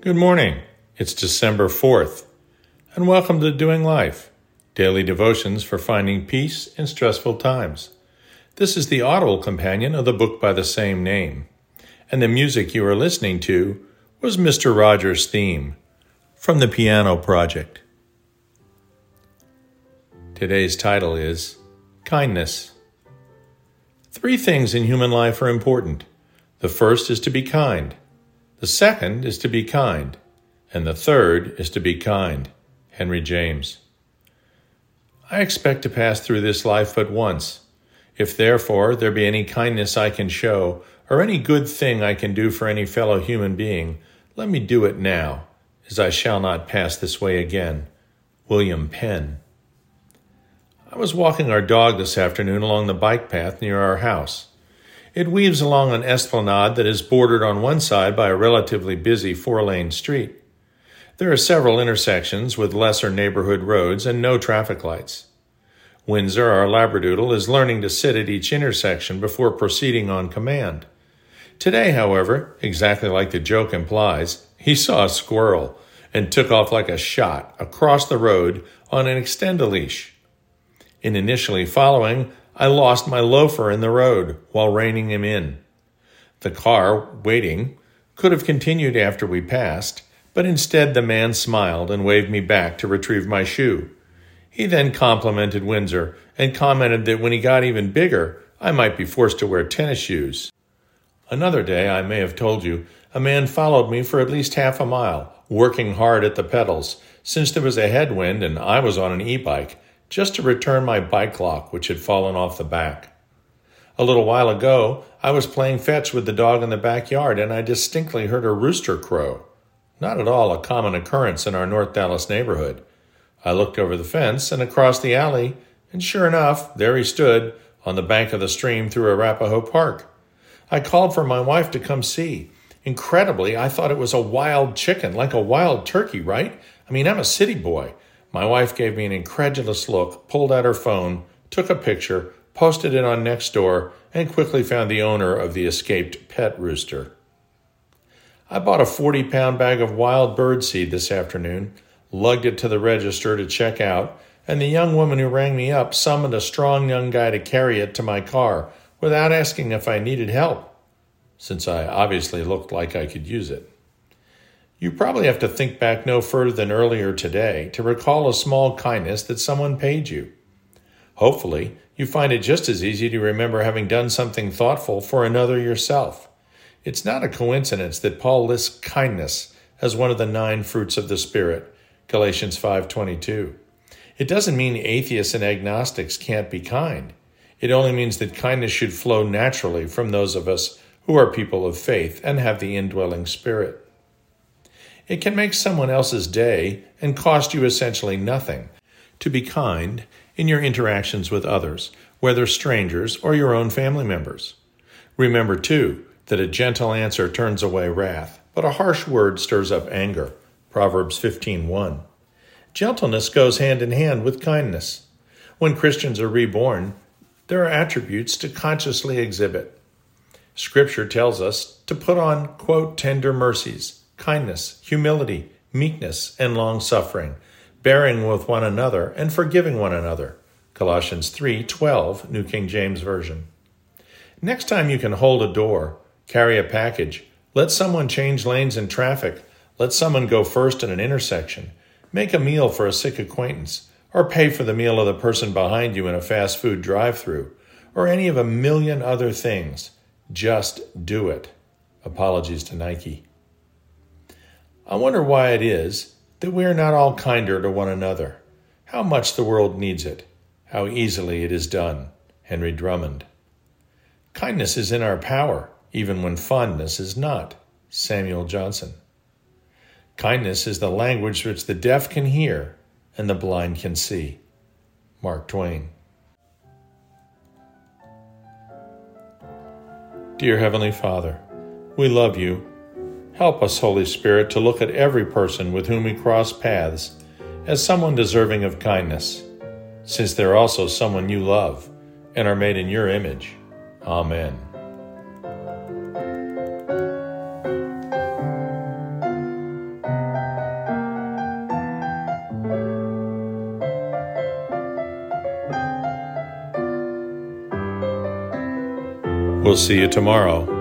Good morning. It's December 4th, and welcome to Doing Life, daily devotions for finding peace in stressful times. This is the audible companion of the book by the same name, and the music you are listening to was Mr. Rogers' theme from the Piano Project. Today's title is Kindness. 3 things in human life are important. The first is to be kind. The second is to be kind, and the third is to be kind. Henry James. I expect to pass through this life but once. If therefore there be any kindness I can show, or any good thing I can do for any fellow human being, let me do it now, as I shall not pass this way again. William Penn. I was walking our dog this afternoon along the bike path near our house. It weaves along an esplanade that is bordered on one side by a relatively busy 4-lane street. There are several intersections with lesser neighborhood roads and no traffic lights. Windsor, our Labradoodle, is learning to sit at each intersection before proceeding on command. Today, however, exactly like the joke implies, he saw a squirrel and took off like a shot across the road on an extend-a-leash. In initially following, I lost my loafer in the road while reining him in. The car, waiting, could have continued after we passed, but instead the man smiled and waved me back to retrieve my shoe. He then complimented Windsor and commented that when he got even bigger, I might be forced to wear tennis shoes. Another day, I may have told you, a man followed me for at least half a mile, working hard at the pedals, since there was a headwind and I was on an e-bike, just to return my bike lock, which had fallen off the back. A little while ago, I was playing fetch with the dog in the backyard, and I distinctly heard a rooster crow. Not at all a common occurrence in our North Dallas neighborhood. I looked over the fence and across the alley, and sure enough, there he stood on the bank of the stream through Arapahoe Park. I called for my wife to come see. Incredibly, I thought it was a wild chicken, like a wild turkey, right? I mean, I'm a city boy. My wife gave me an incredulous look, pulled out her phone, took a picture, posted it on Nextdoor, and quickly found the owner of the escaped pet rooster. I bought a 40-pound bag of wild bird seed this afternoon, lugged it to the register to check out, and the young woman who rang me up summoned a strong young guy to carry it to my car without asking if I needed help, since I obviously looked like I could use it. You probably have to think back no further than earlier today to recall a small kindness that someone paid you. Hopefully, you find it just as easy to remember having done something thoughtful for another yourself. It's not a coincidence that Paul lists kindness as one of the 9 fruits of the Spirit, Galatians 5:22. It doesn't mean atheists and agnostics can't be kind. It only means that kindness should flow naturally from those of us who are people of faith and have the indwelling Spirit. It can make someone else's day and cost you essentially nothing to be kind in your interactions with others, whether strangers or your own family members. Remember, too, that a gentle answer turns away wrath, but a harsh word stirs up anger. Proverbs 15:1. Gentleness goes hand in hand with kindness. When Christians are reborn, there are attributes to consciously exhibit. Scripture tells us to put on, quote, tender mercies, kindness, humility, meekness, and long-suffering, bearing with one another and forgiving one another. Colossians 3:12, New King James Version. Next time you can hold a door, carry a package, let someone change lanes in traffic, let someone go first in an intersection, make a meal for a sick acquaintance, or pay for the meal of the person behind you in a fast food drive-thru, or any of a million other things, just do it. Apologies to Nike. I wonder why it is that we are not all kinder to one another. How much the world needs it. How easily it is done. Henry Drummond. Kindness is in our power, even when fondness is not. Samuel Johnson. Kindness is the language which the deaf can hear and the blind can see. Mark Twain. Dear Heavenly Father, we love you. Help us, Holy Spirit, to look at every person with whom we cross paths as someone deserving of kindness, since they're also someone you love and are made in your image. Amen. We'll see you tomorrow.